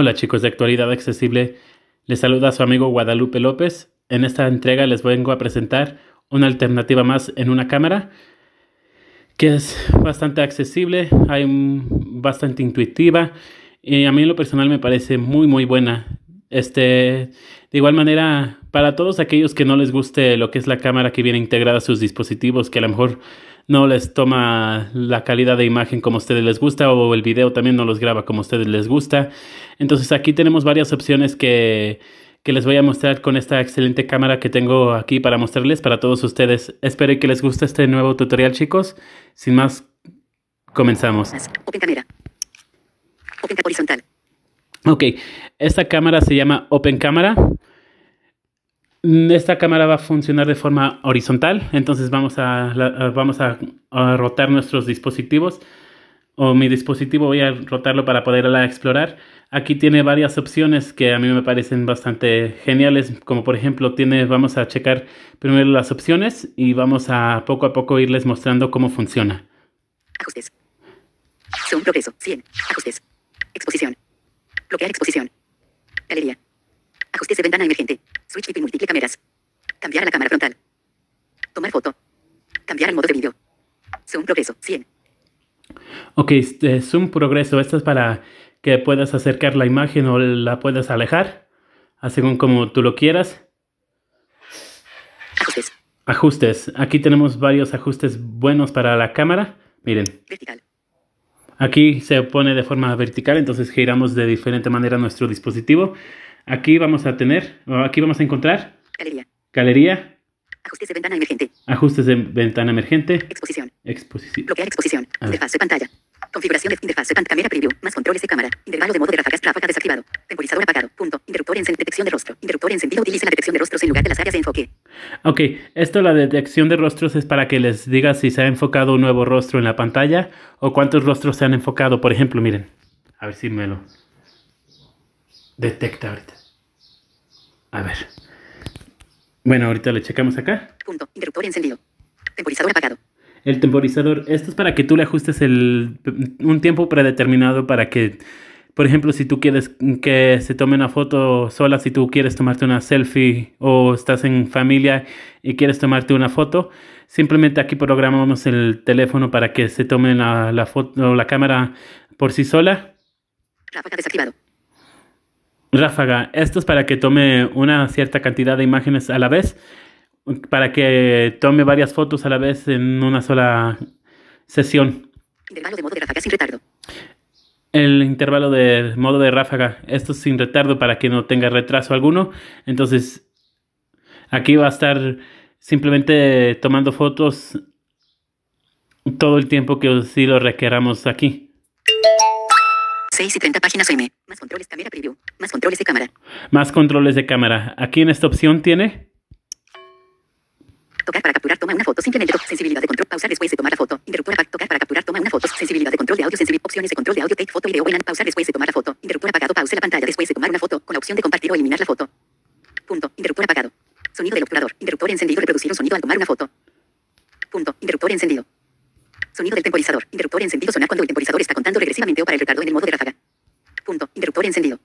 Hola chicos de Actualidad Accesible, les saluda su amigo Guadalupe López. En esta entrega les vengo a presentar una alternativa más en una cámara que es bastante accesible, bastante intuitiva y a mí en lo personal me parece muy buena. De igual manera, para todos aquellos que no les guste lo que es la cámara que viene integrada a sus dispositivos, que a lo mejor no les toma la calidad de imagen como a ustedes les gusta o el video también no los graba como a ustedes les gusta. Entonces aquí tenemos varias opciones que les voy a mostrar con esta excelente cámara que tengo aquí para mostrarles para todos ustedes. Espero que les guste este nuevo tutorial, chicos. Sin más, comenzamos. Open Camera. Open horizontal. Ok, esta cámara se llama Open Camera. Esta cámara va a funcionar de forma horizontal, entonces vamos a rotar nuestros dispositivos, o mi dispositivo voy a rotarlo para poderla explorar. Aquí tiene varias opciones que a mí me parecen bastante geniales, como por ejemplo vamos a checar primero las opciones y vamos a poco a poco irles mostrando cómo funciona. Ajustes. Zoom progreso, 100. Ajustes. Exposición. Bloquear exposición. Galería. Ajustes de ventana emergente. Switch y múltiple cámaras. Cambiar a la cámara frontal. Tomar foto. Cambiar al modo de video. Zoom progreso, 100. Ok, zoom progreso. Esto es para que puedas acercar la imagen o la puedas alejar, según como tú lo quieras. Ajustes. Ajustes. Aquí tenemos varios ajustes buenos para la cámara. Miren. Vertical. Aquí se pone de forma vertical, entonces giramos de diferente manera nuestro dispositivo. Aquí vamos a encontrar Galería. Ajustes de ventana emergente. Ajustes de ventana emergente. Exposición. Bloquear exposición. Interfaz de pantalla. Configuración de interfaz de pantalla. Cámara preview. Más controles de cámara. Intervalo de modo de ráfagas. Ráfaga desactivado. Temporizador apagado. Punto. Interruptor en detección de rostro. Interruptor encendido. Utiliza la detección de rostros en lugar de las áreas de enfoque. Ok, la detección de rostros es para que les diga si se ha enfocado un nuevo rostro en la pantalla o cuántos rostros se han enfocado. Por ejemplo, miren. A ver si me lo detecta ahorita. A ver. Bueno, ahorita le checamos acá. Punto. Interruptor encendido. Temporizador apagado. El temporizador. Esto es para que tú le ajustes un tiempo predeterminado para que, por ejemplo, si tú quieres que se tome una foto sola, si tú quieres tomarte una selfie o estás en familia y quieres tomarte una foto, simplemente aquí programamos el teléfono para que se tome la foto o la cámara por sí sola. Ráfaga desactivado. Ráfaga, esto es para que tome una cierta cantidad de imágenes a la vez, para que tome varias fotos a la vez en una sola sesión. Intervalo de modo de ráfaga sin retardo. El intervalo de modo de ráfaga, esto es sin retardo para que no tenga retraso alguno. Entonces, aquí va a estar simplemente tomando fotos todo el tiempo que sí lo requeramos aquí. 6:30 páginas M. Más controles cámara preview. Más controles de cámara. Más controles de cámara. Aquí en esta opción tiene tocar para capturar, toma una foto, simplemente sensibilidad de control, pausar después de tomar la foto, interruptor apagado, tocar para capturar, toma una foto, sensibilidad de control de audio, sensibilidad, opciones de control de audio, take foto, video, wayland, pausar después de tomar la foto, interruptor apagado, pausa la pantalla después de tomar una foto, con la opción de compartir o eliminar la foto. Punto. Interruptor apagado. Sonido del obturador. Interruptor encendido, reproducir un sonido al tomar una foto. Punto. Interruptor encendido. Sonido del temporizador. Interruptor encendido sonar cuando el temporizador está contando regresivamente o para el retardo en el modo de ráfaga. Punto. Interruptor encendido.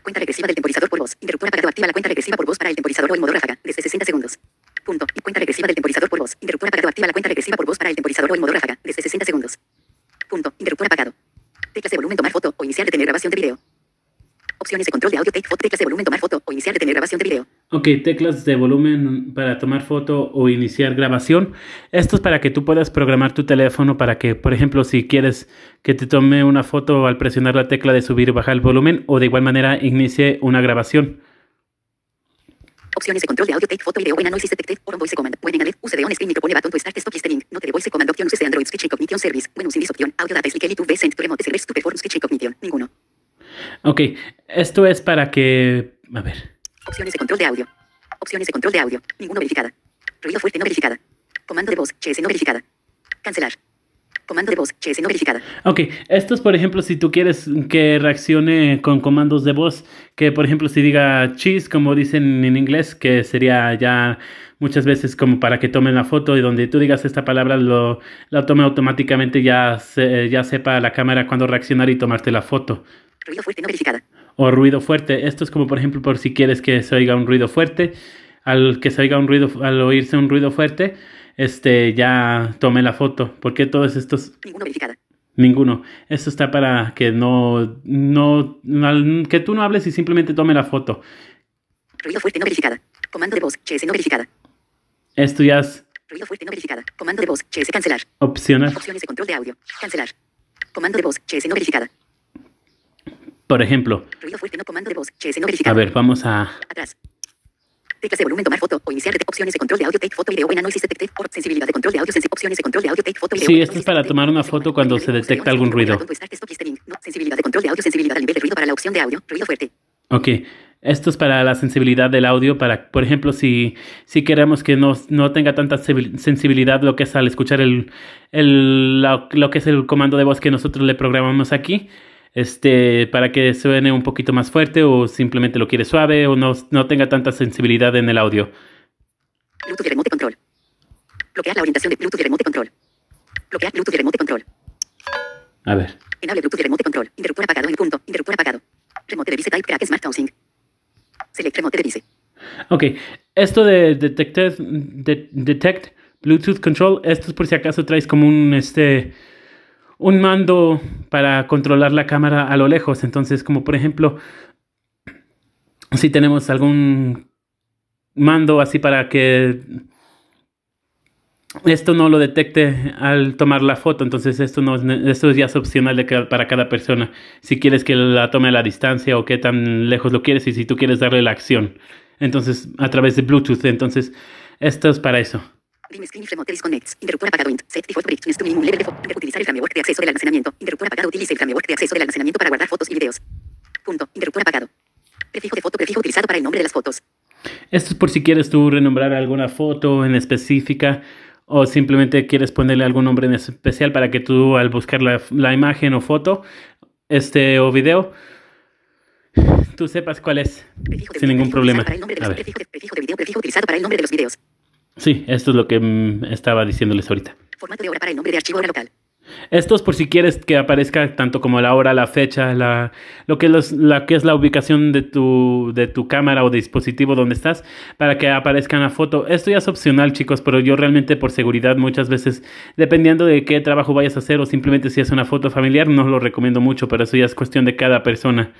Cuenta regresiva del temporizador por voz. Interruptor apagado. Activa la cuenta regresiva por voz para el temporizador o el modo ráfaga desde 60 segundos. Punto. Y cuenta regresiva del temporizador por voz. Interruptor apagado. Activa la cuenta regresiva por voz para el temporizador o el modo ráfaga desde 60 segundos. Punto. Interruptor apagado. Teclas de volumen tomar foto o iniciar detener grabación de video. Opciones de control de audio. Take foto. Teclas de volumen tomar foto o iniciar detener grabación de video. Ok, teclas de volumen para tomar foto o iniciar grabación. Esto es para que tú puedas programar tu teléfono para que, por ejemplo, si quieres que te tome una foto al presionar la tecla de subir y bajar el volumen o de igual manera inicie una grabación. Opciones de control de audio. Take foto. Video. When a noise is detected. Or on voice command. When added. Use the on screen microphone button to start stop listening. Note the voice command option. Use the Android speech recognition service. When using this option. Audio data is likely to be sent to remote servers to perform speech recognition. Ninguno. Ok, esto es para que... A ver. Opciones de control de audio. Opciones de control de audio. Ninguna verificada. Ruido fuerte no verificada. Comando de voz. CS no verificada. Cancelar. Comando de voz. CS no verificada. Ok, esto es, por ejemplo, si tú quieres que reaccione con comandos de voz. Que, por ejemplo, si diga cheese, como dicen en inglés, que sería ya muchas veces como para que tomen la foto y donde tú digas esta palabra, la tome automáticamente, ya sepa la cámara cuándo reaccionar y tomarte la foto. Ruido fuerte no verificada. O ruido fuerte. Esto es como, por ejemplo, por si quieres que se oiga un ruido fuerte. Al oírse un ruido fuerte, ya tomé la foto. Porque todos estos... Ninguno verificada. Ninguno. Esto está para que que tú no hables y simplemente tome la foto. Ruido fuerte no verificada. Comando de voz, CS no verificada. Esto ya es... Ruido fuerte no verificada. Comando de voz, CS cancelar. Opcional. Opciones de control de audio. Cancelar. Comando de voz, CS no verificada. Por ejemplo. Ruido fuerte no, comando de voz, CS no verificada. A ver, vamos a... Atrás. Teclas de volumen, tomar foto o iniciar opciones de control de audio, take foto, video, en análisis, detected, por sensibilidad de control de audio, opciones de control de audio, take foto, video. Sí, esto es para tomar una foto cuando se detecta algún ruido. Sensibilidad de control de audio, sensibilidad al nivel de ruido para la opción de audio, ruido fuerte. Ok, esto es para la sensibilidad del audio, para, por ejemplo, si queremos que no tenga tanta sensibilidad lo que es al escuchar lo que es el comando de voz que nosotros le programamos aquí. Para que suene un poquito más fuerte o simplemente lo quiere suave o no tenga tanta sensibilidad en el audio. Bluetooth y remote control. Bloquear la orientación de Bluetooth y remote control. Bloquear Bluetooth y remote control. A ver. Enable Bluetooth y remote control. Interruptor apagado en punto. Interruptor apagado. Remote device type crack smart housing. Select remote device. Ok. Esto de detect Bluetooth control, esto es por si acaso traes como un mando para controlar la cámara a lo lejos. Entonces, como por ejemplo, si tenemos algún mando así para que esto no lo detecte al tomar la foto, entonces esto ya es opcional para cada persona. Si quieres que la tome a la distancia o qué tan lejos lo quieres y si tú quieres darle la acción. Entonces, a través de Bluetooth. Entonces, esto es para eso. Screen remote disconnects. Interruptor apagado. Set default breaks to minimum level default. Utilizar el framework de acceso del almacenamiento. Interruptor apagado. Utiliza el framework de acceso del almacenamiento para guardar fotos y videos. Punto. Interruptor apagado. Prefijo de foto. Prefijo utilizado para el nombre de las fotos. Esto es por si quieres tú renombrar alguna foto en específica o simplemente quieres ponerle algún nombre en especial para que tú al buscar la imagen o foto o video tú sepas cuál es sin ningún problema. Prefijo de video. Prefijo utilizado para el nombre de los videos. Sí, esto es lo que estaba diciéndoles ahorita. Formato de hora para el nombre de archivo, hora local. Esto es por si quieres que aparezca tanto como la hora, la fecha, lo que es la ubicación de tu cámara o dispositivo donde estás para que aparezca una foto. Esto ya es opcional, chicos, pero yo realmente por seguridad muchas veces, dependiendo de qué trabajo vayas a hacer o simplemente si es una foto familiar, no lo recomiendo mucho, pero eso ya es cuestión de cada persona.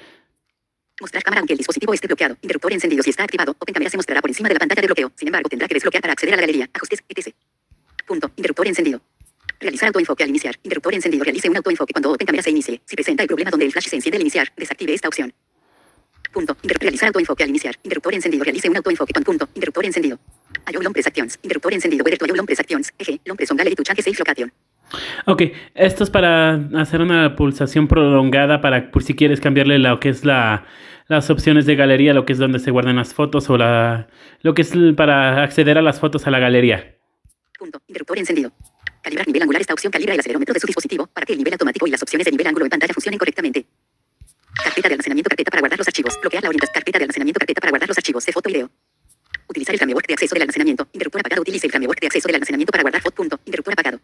Mostrar cámara aunque el dispositivo esté bloqueado. Interruptor encendido si está activado. Open Camera se mostrará por encima de la pantalla de bloqueo. Sin embargo, tendrá que desbloquear para acceder a la galería. Ajustes, etc. Punto. Interruptor encendido. Realizar autoenfoque al iniciar. Interruptor encendido. Realice un autoenfoque cuando Open Camera se inicie. Si presenta el problema donde el flash se enciende al iniciar, desactive esta opción. Punto. Realizar autoenfoque al iniciar. Interruptor encendido. Realice un autoenfoque con punto. Interruptor encendido. Allow long press actions. Interruptor encendido. Whether to allow long press actions. Eje. Long press on gallery to change safe location. Ok, esto es para hacer una pulsación prolongada para por si quieres cambiarle lo que es las opciones de galería, lo que es donde se guardan las fotos o lo que es para acceder a las fotos a la galería. Punto. Interruptor encendido. Calibrar nivel angular. Esta opción calibra el acelerómetro de su dispositivo para que el nivel automático y las opciones de nivel ángulo en pantalla funcionen correctamente. Carpeta de almacenamiento, carpeta para guardar los archivos. Bloquear la orientación. Carpeta de almacenamiento, carpeta para guardar los archivos de foto y video. Utilizar el framework de acceso del almacenamiento. Interruptor apagado. Utilice el framework de acceso del almacenamiento para guardar foto. Punto. Interruptor apagado.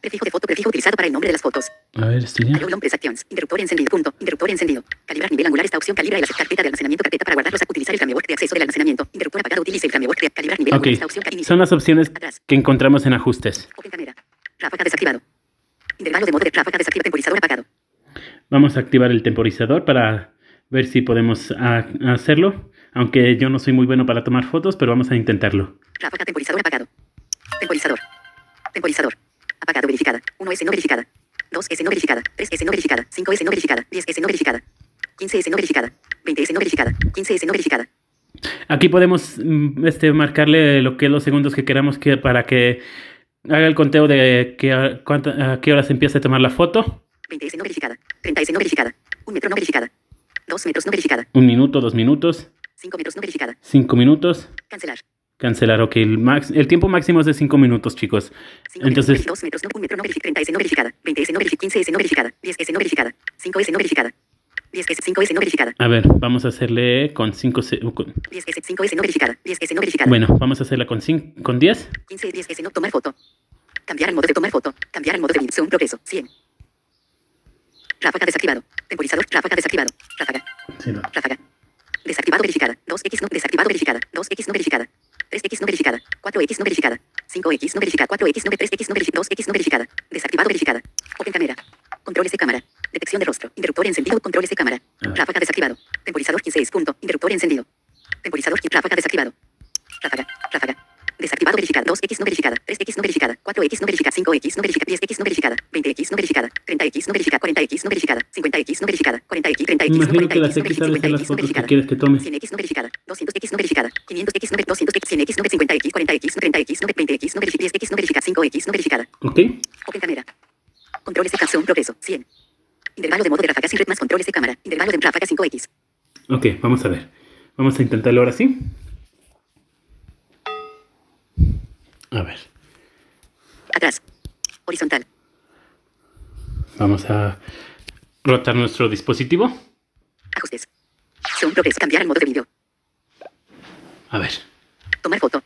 Prefijo de foto. Prefijo utilizado para el nombre de las fotos. A ver, esto ya. Long press actions. Interruptor encendido. Punto. Interruptor encendido. Calibrar nivel angular. Esta opción calibra la carpeta de almacenamiento. Carpeta para guardarlos. Utilizar el framework de acceso del almacenamiento. Interruptor apagado. Utilice el framework de calibrar nivel angular. Esta opción calibra. Son las opciones que encontramos en ajustes. Open Camera. Ráfaga desactivado. Intervalo de modo de ráfaga desactivado. Temporizador apagado. Vamos a activar el temporizador para ver si podemos hacerlo. Aunque yo no soy muy bueno para tomar fotos, pero vamos a intentarlo. Ráfaga temporizador apagado. Temporizador. Temporizador. Apagado verificada. 1S no verificada. 2S no verificada. 3S no verificada. 5S no verificada. 10S no verificada. 15S no verificada. 20S no verificada. 15S no verificada. Aquí podemos marcarle lo que los segundos que queramos para que haga el conteo de a qué horas empieza a tomar la foto. 20S no verificada. 30S no verificada. 1 metro no verificada. 2 metros no verificada. 1 minuto, 2 minutos. 5 metros no verificada. 5 minutos. Cancelar. Cancelar, ok. El tiempo máximo es de 5 minutos, chicos. 5 entonces... 2 metros no, 1 metro no verificada. 30S no verificada. 20S no verificada. 15S no verificada. 10S no verificada. 5S no verificada. 5S no verificada. A ver, vamos a hacerle con 5S... Con... 10S, 5S no verificada. 10S no verificada. Bueno, vamos a hacerla con 5, con 10. 15, 10S no. Tomar foto. Cambiar el modo de tomar foto. Cambiar el modo de zoom. Progreso. 100. Ráfaga desactivado. Temporizador. Ráfaga desactivado. Ráfaga. Sí, no. Ráfaga. Desactivado verificada. 2X no desactivado verificada. 2X no verificada. 3X no verificada. 4X no verificada. 5X no verificada. 4X no verificada. 3X no verificada. 2X no verificada. Desactivado verificada. Open camera. Controles de cámara. Detección de rostro. Interruptor encendido. Controles de cámara. Ráfaga desactivado. Temporizador 16. Punto. Interruptor encendido. Temporizador. Ráfaga desactivado. Ráfaga. Ráfaga. Desactivado verificada. 2X no verificada. 3X no verificada. 4X no verificada. 5X no verificada. 10X no verificada. 20X no verificada. 30X no verificada. 40X no verificada. 50X no verificada. 40X, 30X no verificada. 50X no verificada. 100X no verificada. 200X no verificada. 500X no verificada. 200X, 100X no verificada. 50X, 40X, 30X no verificada. 20X no verificada. 10X no verificada. 5X no verificada. Ok. Open camera. Controles de capción progreso. 100. Intervalo de modo de ráfaga sin red más controles de cámara. Intervalo de ráfaga 5X. Ok, vamos a ver. Vamos a intentarlo ahora sí. A ver. Atrás. Horizontal. Vamos a rotar nuestro dispositivo. Ajustes. Son progreso. Cambiar el modo de vídeo. A ver. Tomar foto.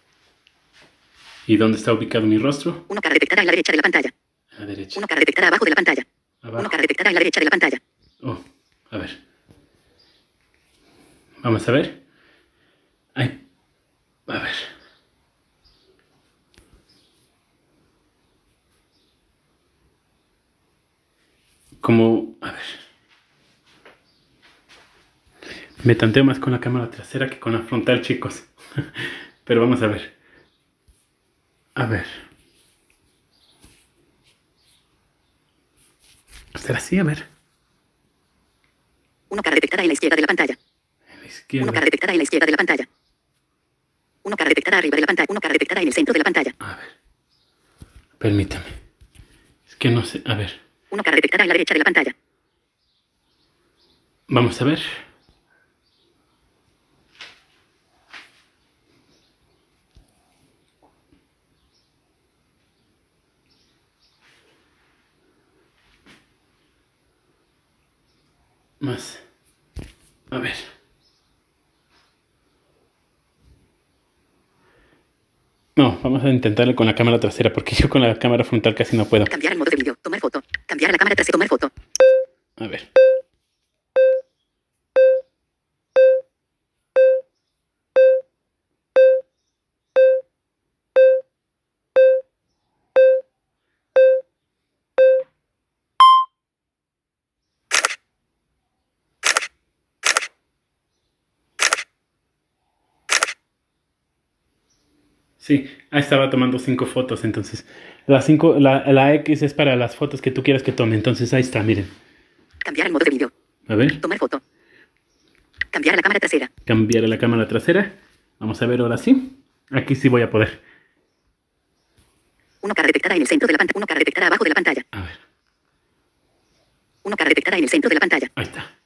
¿Y dónde está ubicado mi rostro? Uno cara detectada en la derecha de la pantalla. A la derecha. Uno cara detectada abajo de la pantalla. Abajo. Uno cara detectada en la derecha de la pantalla. Oh, a ver. Vamos a ver. Ay. A ver. Como, a ver, me tanteo más con la cámara trasera que con la frontal, chicos. Pero vamos a ver. A ver. ¿Será así? A ver. Uno cara detectada en la izquierda de la pantalla. En la izquierda. Uno cara detectada en la izquierda de la pantalla. Uno cara detectada arriba de la pantalla. Uno cara detectada en el centro de la pantalla. A ver. Permítame. Es que no sé. A ver. Una cara detectada en la derecha de la pantalla. Vamos a ver. Más. A ver. No, vamos a intentarlo con la cámara trasera, porque yo con la cámara frontal casi no puedo. Cambiar el modo de vídeo, tomar foto, cambiar la cámara trasera, tomar foto. A ver. Sí, estaba tomando 5 fotos, entonces la X es para las fotos que tú quieras que tome, entonces ahí está, miren. Cambiar el modo de vídeo. A ver. Tomar foto. Cambiar la cámara trasera. Cambiar la cámara trasera. Vamos a ver ahora sí. Aquí sí voy a poder. Uno cara detectada en el centro de la pantalla, uno cara detectada abajo de la pantalla. A ver. Uno cara detectada en el centro de la pantalla. Ahí está.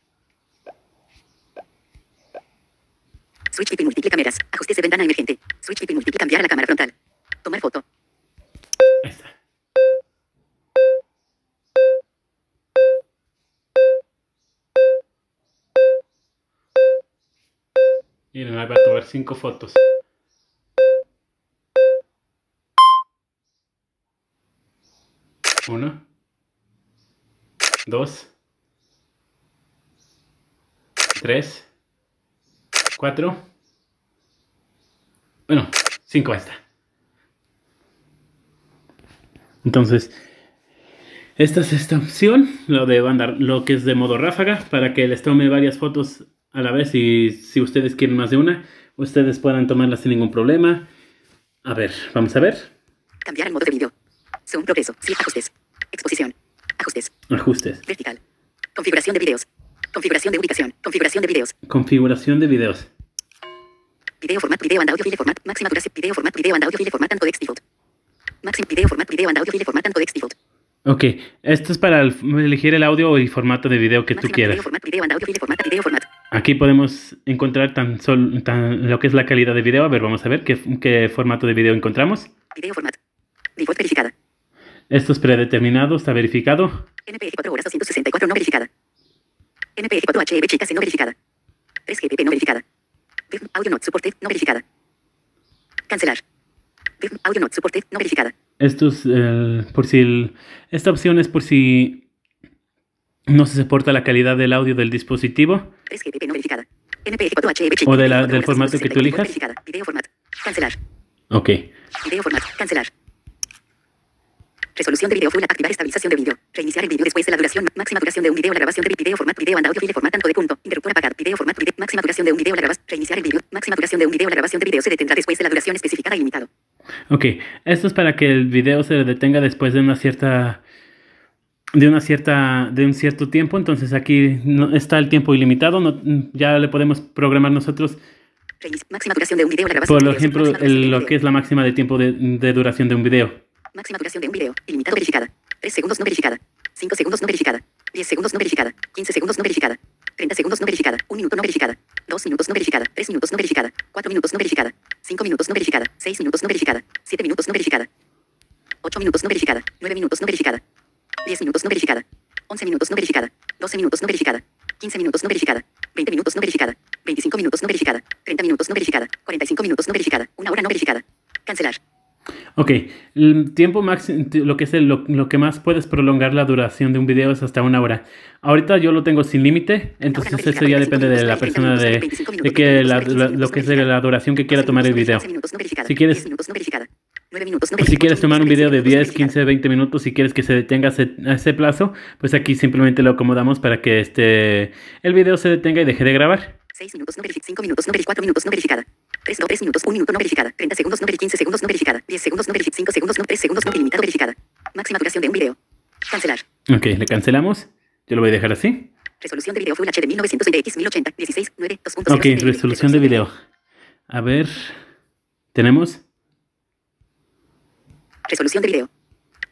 Switch flip y múltiple cámaras. Ajustes de ventana emergente. Switch flip y múltiple. Cambiar a la cámara frontal. Tomar foto. Ahí está. Miren, ahí va a tomar 5 fotos. Una. Dos. Tres. 4. Bueno, 5 ahí está. Entonces, esta es esta opción, lo de andar, lo que es de modo ráfaga, para que les tome varias fotos a la vez y si ustedes quieren más de una, ustedes puedan tomarlas sin ningún problema. A ver, vamos a ver. Cambiar el modo de vídeo. Zoom progreso. Sí, ajustes. Exposición. Ajustes. Ajustes. Vertical. Configuración de videos. Configuración de ubicación. Configuración de videos. Configuración de videos. Video format, video and audio, file format, máxima duración, video format, video and audio, file format, tanto text default. Máximo video format, video and audio, file format, tanto text default. Ok, esto es para elegir el audio o el formato de video que máxima, tú quieras. Video format, video and audio, file format, video format. Aquí podemos encontrar tan lo que es la calidad de video. A ver, vamos a ver qué formato de video encontramos. Video format. Default verificada. Esto es predeterminado, está verificado. MPG 4 horas 264 no verificada. MPG 4HB chicas no verificada. 3GBP no verificada. Audio not supported no verificada. Cancelar. Audio not supported no verificada. Esto es por si esta opción es por si No se soporta la calidad del audio del dispositivo o de del formato que tú elijas. Video format. Cancelar. Ok. Video format. Cancelar. Resolución de video full. Activar estabilización de video. Reiniciar el video después de la duración. Máxima duración de un video. La grabación de video format. Video and audio. File format. Tanto de punto. Interruptor apagar. Video format. Video. Máxima duración de un video. La grabación. Reiniciar el video. Máxima duración de un video. La grabación de video se detendrá después de la duración especificada y limitado. Ok. Esto es para que el video se detenga después de una cierta... de un cierto tiempo. Entonces aquí no está el tiempo ilimitado, no, ya le podemos programar nosotros. Máxima duración de un video, la grabación. Por ejemplo, lo que es la máxima de tiempo de duración de un video. Máxima duración de un video, ilimitado verificada. 3 segundos no verificada. 5 segundos no verificada. 10 segundos no verificada. 15 segundos no verificada. 30 segundos no verificada. 1 minuto no verificada. 2 minutos no verificada. 3 minutos no verificada. 4 minutos no verificada. 5 minutos no verificada. 6 minutos no verificada. 7 minutos no verificada. 8 minutos no verificada. 9 minutos no verificada. 10 minutos no verificada. 11 minutos no verificada. 12 minutos no verificada. 15 minutos no verificada. 20 minutos no verificada. 25 minutos no verificada. 30 minutos no verificada. 45 minutos no verificada. 1 hora no verificada. Cancelar. Ok. El tiempo máximo, lo que es lo que más puedes prolongar la duración de un video es hasta 1 hora. Ahorita yo lo tengo sin límite, entonces eso ya depende de la persona de que lo que es la duración que quiera tomar el video. Si quieres... O si quieres tomar un video de 10, 15, 20 minutos, si quieres que se detenga ese plazo, pues aquí simplemente lo acomodamos para que el video se detenga y deje de grabar. 6 minutos no verificada, 5 minutos no verificada, 4 minutos no verificada, 3 minutos, 1 minuto no verificada, 30 segundos no verificada, 15 segundos no verificada, 10 segundos no verificada, 5 segundos no, 3 segundos no ilimitado verificada. Máxima duración de un video. Cancelar. Ok, le cancelamos. Yo lo voy a dejar así. Resolución de video Full HD 1920x 1080, 16, 9, 2.0. Ok, resolución de video. A ver, tenemos... Resolución de video.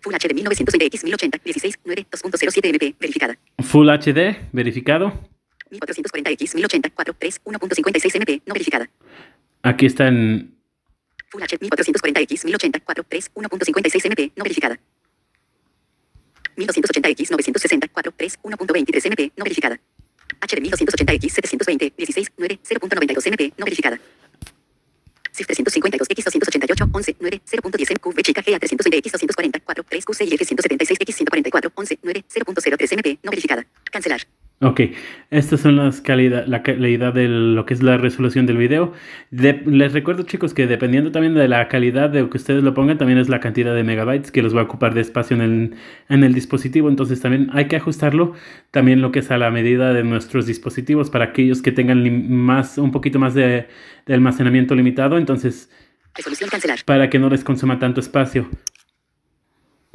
Full HD 1920x 1080, 16, 9, 2.07 MP, verificada. Full HD, verificado. 1440x 1080, 4, 3, 1.56 MP, no verificada. Aquí está en... Full HD 1440x 1080, 4, 3, 1.56 MP, no verificada. 1280x 960, 4, 3, 1.23 MP, no verificada. HD 1280x 720, 16, 9, 0.92 MP, no verificada. SIF 352 X 288 11 9 0.10 MQ chica GA 320 X 244 3 QC y F 176 X 144 11 9 0.03 MP no verificada. Cancelar. Ok, estas son la calidad de lo que es la resolución del video. Les recuerdo, chicos, que dependiendo también de la calidad de lo que ustedes lo pongan, también es la cantidad de megabytes que los va a ocupar de espacio en el dispositivo. Entonces también hay que ajustarlo también lo que es a la medida de nuestros dispositivos para aquellos que tengan un poquito más de almacenamiento limitado. Entonces, resolución cancelar, para que no les consuma tanto espacio.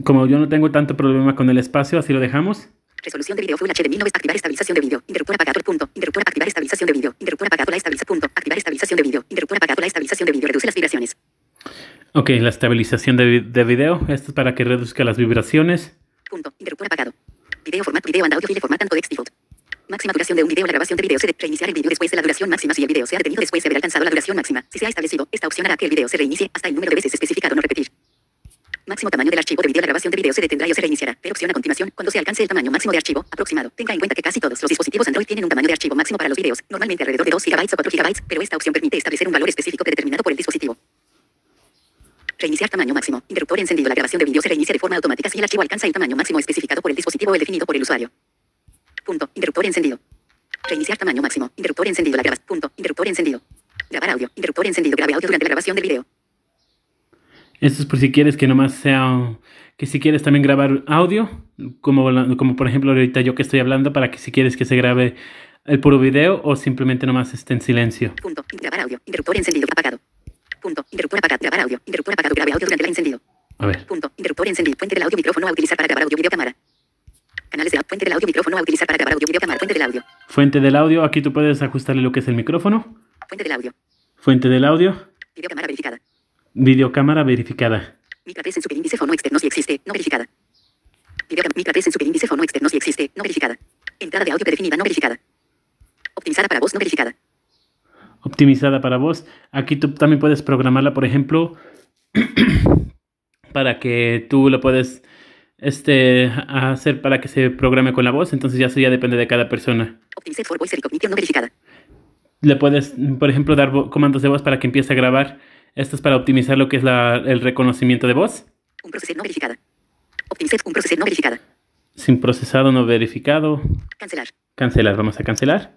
Como yo no tengo tanto problema con el espacio, así lo dejamos. Resolución de video Full HD 1090. Activar estabilización de video. Interruptor apagado. Punto. Interruptor. Activar estabilización de video. Interruptor apagado. La estabilización. Punto. Activar estabilización de video. Interruptor apagado. La estabilización de video. Reduce las vibraciones. Ok, la estabilización de video. Esto es para que reduzca las vibraciones. Punto. Interruptor apagado. Video format. Video and audio. File format. Tanto de default. Máxima duración de un video. La grabación de video se debe reiniciar el video después de la duración máxima. Si el video se ha detenido después de haber alcanzado la duración máxima, si se ha establecido, esta opción hará que el video se reinicie hasta el número de veces especificado. No repetir. Máximo tamaño del archivo de video. La grabación de video se detendrá y se reiniciará. Pero opción a continuación, cuando se alcance el tamaño máximo de archivo aproximado. Tenga en cuenta que casi todos los dispositivos Android tienen un tamaño de archivo máximo para los videos, normalmente alrededor de 2 GB o 4 GB, pero esta opción permite establecer un valor específico predeterminado por el dispositivo. Reiniciar tamaño máximo. Interruptor encendido. La grabación de video se reinicia de forma automática si el archivo alcanza el tamaño máximo especificado por el dispositivo o el definido por el usuario. Punto. Interruptor encendido. Reiniciar tamaño máximo. Interruptor encendido. La grabación. Punto. Interruptor encendido. Grabar audio. Interruptor encendido. Grabe audio durante la grabación del video. Esto es por si quieres que nomás sea, que si quieres también grabar audio, como por ejemplo ahorita yo que estoy hablando, para que si quieres que se grabe el puro video o simplemente nomás esté en silencio. Punto, grabar audio, interruptor encendido, apagado. Punto, interruptor apagado, grabar audio, interruptor apagado, grabe audio durante el encendido. A ver. Punto, interruptor encendido, fuente del audio, micrófono a utilizar para grabar audio, video, cámara. Canales de la fuente del audio, micrófono a utilizar para grabar audio, video, cámara, fuente del audio. Fuente del audio, aquí tú puedes ajustarle lo que es el micrófono. Fuente del audio. Fuente del audio. Video, cámara verificada. Videocámara verificada. Microtrace en superíndice fono externo si existe, no verificada. Microtrace en superíndice fono externo si existe, no verificada. Entrada de audio predefinida, no verificada. Optimizada para voz, no verificada. Optimizada para voz. Aquí tú también puedes programarla, por ejemplo, para que tú lo puedes hacer para que se programe con la voz. Entonces ya eso ya depende de cada persona. Optimizada for voice recognition, no verificada. Le puedes, por ejemplo, dar comandos de voz para que empiece a grabar. Esto es para optimizar lo que es el reconocimiento de voz. Un proceso no verificada. Optimizar un proceso no verificada. Sin procesado no verificado. Cancelar. Cancelar. Vamos a cancelar.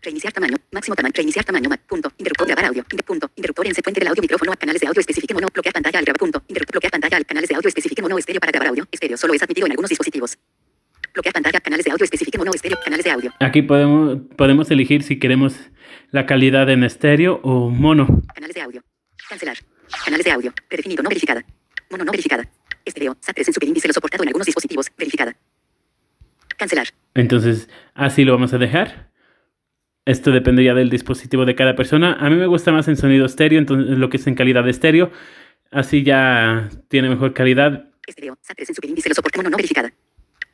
Reiniciar tamaño. Máximo tamaño. Reiniciar tamaño. Punto. Interruptor. Grabar audio. Punto. Interruptor en secuente del audio. Micrófono. Canales de audio. Especifique mono. Bloquear pantalla al grabar. Punto. Interruptor. Bloquear pantalla al canales de audio. Especifique mono. Estéreo para grabar audio. Estéreo. Solo es admitido en algunos dispositivos. Bloquear pantalla. Canales de audio. Especifique mono. Estéreo. Canales de audio. Aquí podemos elegir si queremos la calidad en estéreo o mono. Canales de audio. Cancelar. Canales de audio. Predefinido. No verificada. Mono. No verificada. Estéreo. SAT3 en superíndice. Lo soportado en algunos dispositivos. Verificada. Cancelar. Entonces, así lo vamos a dejar. Esto depende ya del dispositivo de cada persona. A mí me gusta más en sonido estéreo, entonces lo que es en calidad de estéreo. Así ya tiene mejor calidad. Estéreo, SAT3 en superíndice, lo soporta mono no verificada.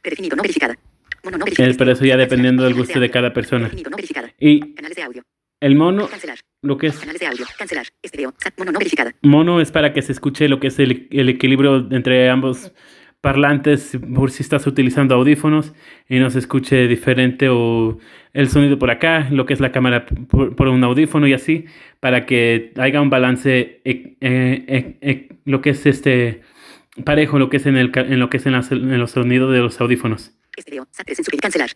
Predefinido no verificada. Mono no verificada. Pero eso ya dependiendo del gusto de cada persona. Predefinido no verificada. Y canales de audio. El mono, cancelar. Lo que es canales de audio, cancelar, estéreo, mono no verificada. Mono es para que se escuche lo que es el equilibrio entre ambos parlantes, por si estás utilizando audífonos y no se escuche diferente o el sonido por acá, lo que es la cámara por un audífono y así, para que haya un balance lo que es parejo, lo que es en los sonidos de los audífonos. Estéreo, SAT3 en subir, cancelar.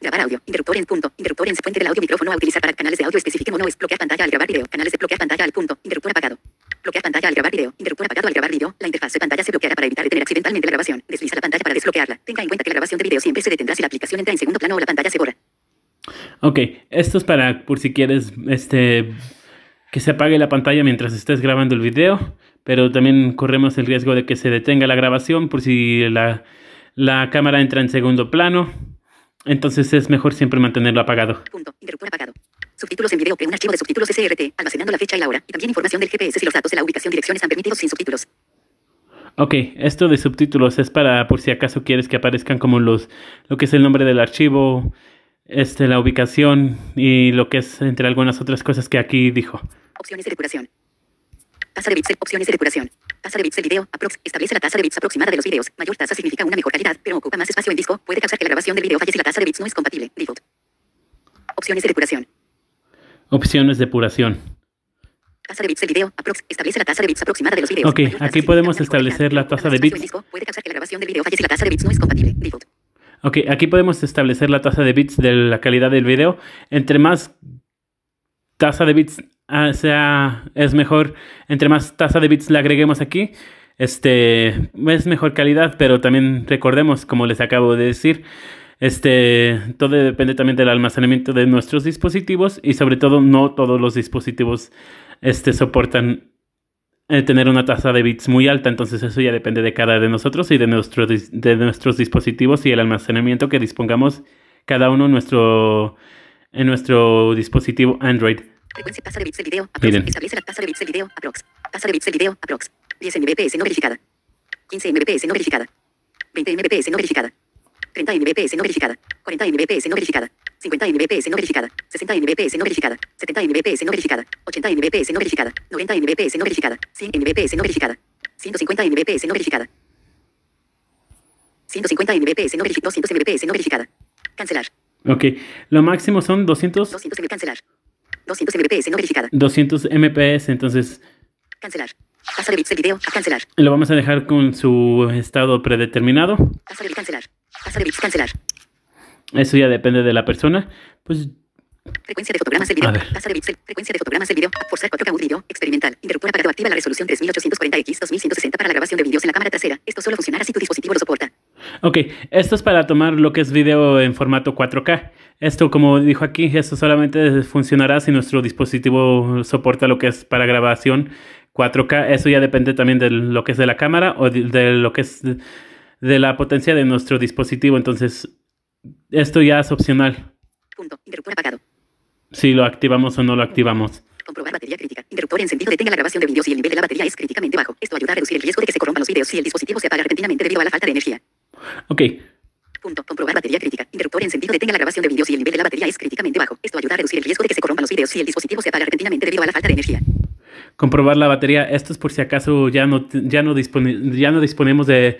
Grabar audio, interruptor en punto, interruptor en fuente del audio, micrófono a utilizar para canales de audio específico, mono es bloquear pantalla al grabar video, canales de bloquear pantalla al punto, interruptor apagado. Bloquear pantalla al grabar video. Interruptor apagado al grabar video. La interfaz de pantalla se bloqueará para evitar detener accidentalmente la grabación. Desliza la pantalla para desbloquearla. Tenga en cuenta que la grabación de video siempre se detendrá si la aplicación entra en segundo plano o la pantalla se borra. Ok, esto es para por si quieres que se apague la pantalla mientras estés grabando el video. Pero también corremos el riesgo de que se detenga la grabación por si la cámara entra en segundo plano. Entonces es mejor siempre mantenerlo apagado. Punto. Interruptor apagado. Subtítulos en video. Crea un archivo de subtítulos SRT, almacenando la fecha y la hora, y también información del GPS si los datos de la ubicación direcciones están permitidos sin subtítulos. Ok, esto de subtítulos es para por si acaso quieres que aparezcan como lo que es el nombre del archivo, la ubicación y lo que es entre algunas otras cosas que aquí dijo. Opciones de depuración. Tasa de bits. Opciones de depuración. Tasa de bits del video. Establece la tasa de bits aproximada de los videos. Mayor tasa significa una mejor calidad, pero ocupa más espacio en disco. Puede causar que la grabación del video falle si la tasa de bits no es compatible. Default. Opciones de depuración. Opciones de depuración. Tasa de bits del video. Establece la tasa de bits aproximada de los videos. Ok, aquí podemos establecer la tasa de bits. Puede causar que la grabación del video falle si la tasa de bits no es compatible. Default. Ok, aquí podemos establecer la tasa de bits de la calidad del video. Entre más tasa de bits es mejor. Entre más tasa de bits le agreguemos aquí, es mejor calidad. Pero también recordemos, como les acabo de decir, todo depende también del almacenamiento de nuestros dispositivos y sobre todo no todos los dispositivos soportan tener una tasa de bits muy alta, entonces eso ya depende de cada de nosotros y de nuestros dispositivos y el almacenamiento que dispongamos cada uno en nuestro dispositivo Android. Frecuencia tasa de bits del video, aprox. Establece la tasa de bits del video, aprox. Tasa de bits del video, aprox. 10 Mbps no verificada. 15 Mbps no verificada. 20 Mbps no verificada. 30 Mbps no verificada, 40 Mbps no verificada, 50 Mbps no verificada, 60 Mbps no verificada, 70 Mbps no verificada, 80 Mbps no verificada, 90 Mbps no verificada, 100 Mbps no verificada, 150 Mbps no verificada, 150 Mbps no verificada, 200 Mbps no verificada. Cancelar. Ok, lo máximo son 200. 200 Mbps cancelar. 200 Mbps no verificada. 200 Mbps, entonces. Cancelar. Tasa de bits del video, cancelar. Lo vamos a dejar con su estado predeterminado. Tasa de bits cancelar. Tasa de bits cancelar. Eso ya depende de la persona. Pues. Frecuencia de fotogramas del video. Tasa de bits. Frecuencia de fotogramas del video. Forzar 4K un video experimental. Interruptor apagado. Activa la resolución 3840x2160 para la grabación de videos en la cámara trasera. Esto solo funcionará si tu dispositivo lo soporta. Ok, esto es para tomar lo que es video en formato 4K. Esto, como dijo aquí, esto solamente funcionará si nuestro dispositivo soporta lo que es para grabación 4K. Eso ya depende también de lo que es de la cámara o de lo que es de la potencia de nuestro dispositivo. Entonces, esto ya es opcional. Punto. Interruptor apagado. Si lo activamos o no lo activamos. Comprobar batería crítica. Interruptor encendido detenga la grabación de video si el nivel de la batería es críticamente bajo. Esto ayuda a reducir el riesgo de que se corrompan los videos si el dispositivo se apaga repentinamente debido a la falta de energía. Ok. Punto. Comprobar batería crítica. Interruptor encendido detenga la grabación de videos si el nivel de la batería es críticamente bajo. Esto ayuda a reducir el riesgo de que se corrompan los videos si el dispositivo se apaga repentinamente debido a la falta de energía. Comprobar la batería. Esto es por si acaso ya no disponemos de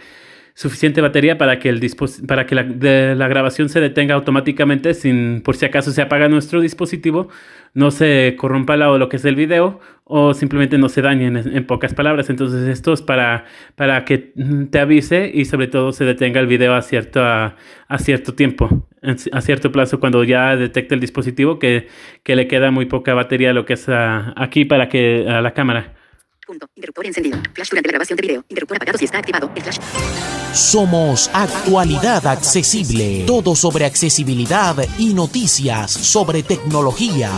suficiente batería para que, la grabación se detenga automáticamente, sin, por si acaso se apaga nuestro dispositivo, no se corrompa lo que es el video o simplemente no se dañe, en pocas palabras. Entonces esto es para que te avise y sobre todo se detenga el video a cierto tiempo, a cierto plazo, cuando ya detecte el dispositivo que le queda muy poca batería lo que es aquí para que a la cámara. Punto. Interruptor encendido. Flash durante la grabación de video. Interruptor apagado si está activado. El flash. Somos Actualidad Accesible. Todo sobre accesibilidad y noticias sobre tecnología.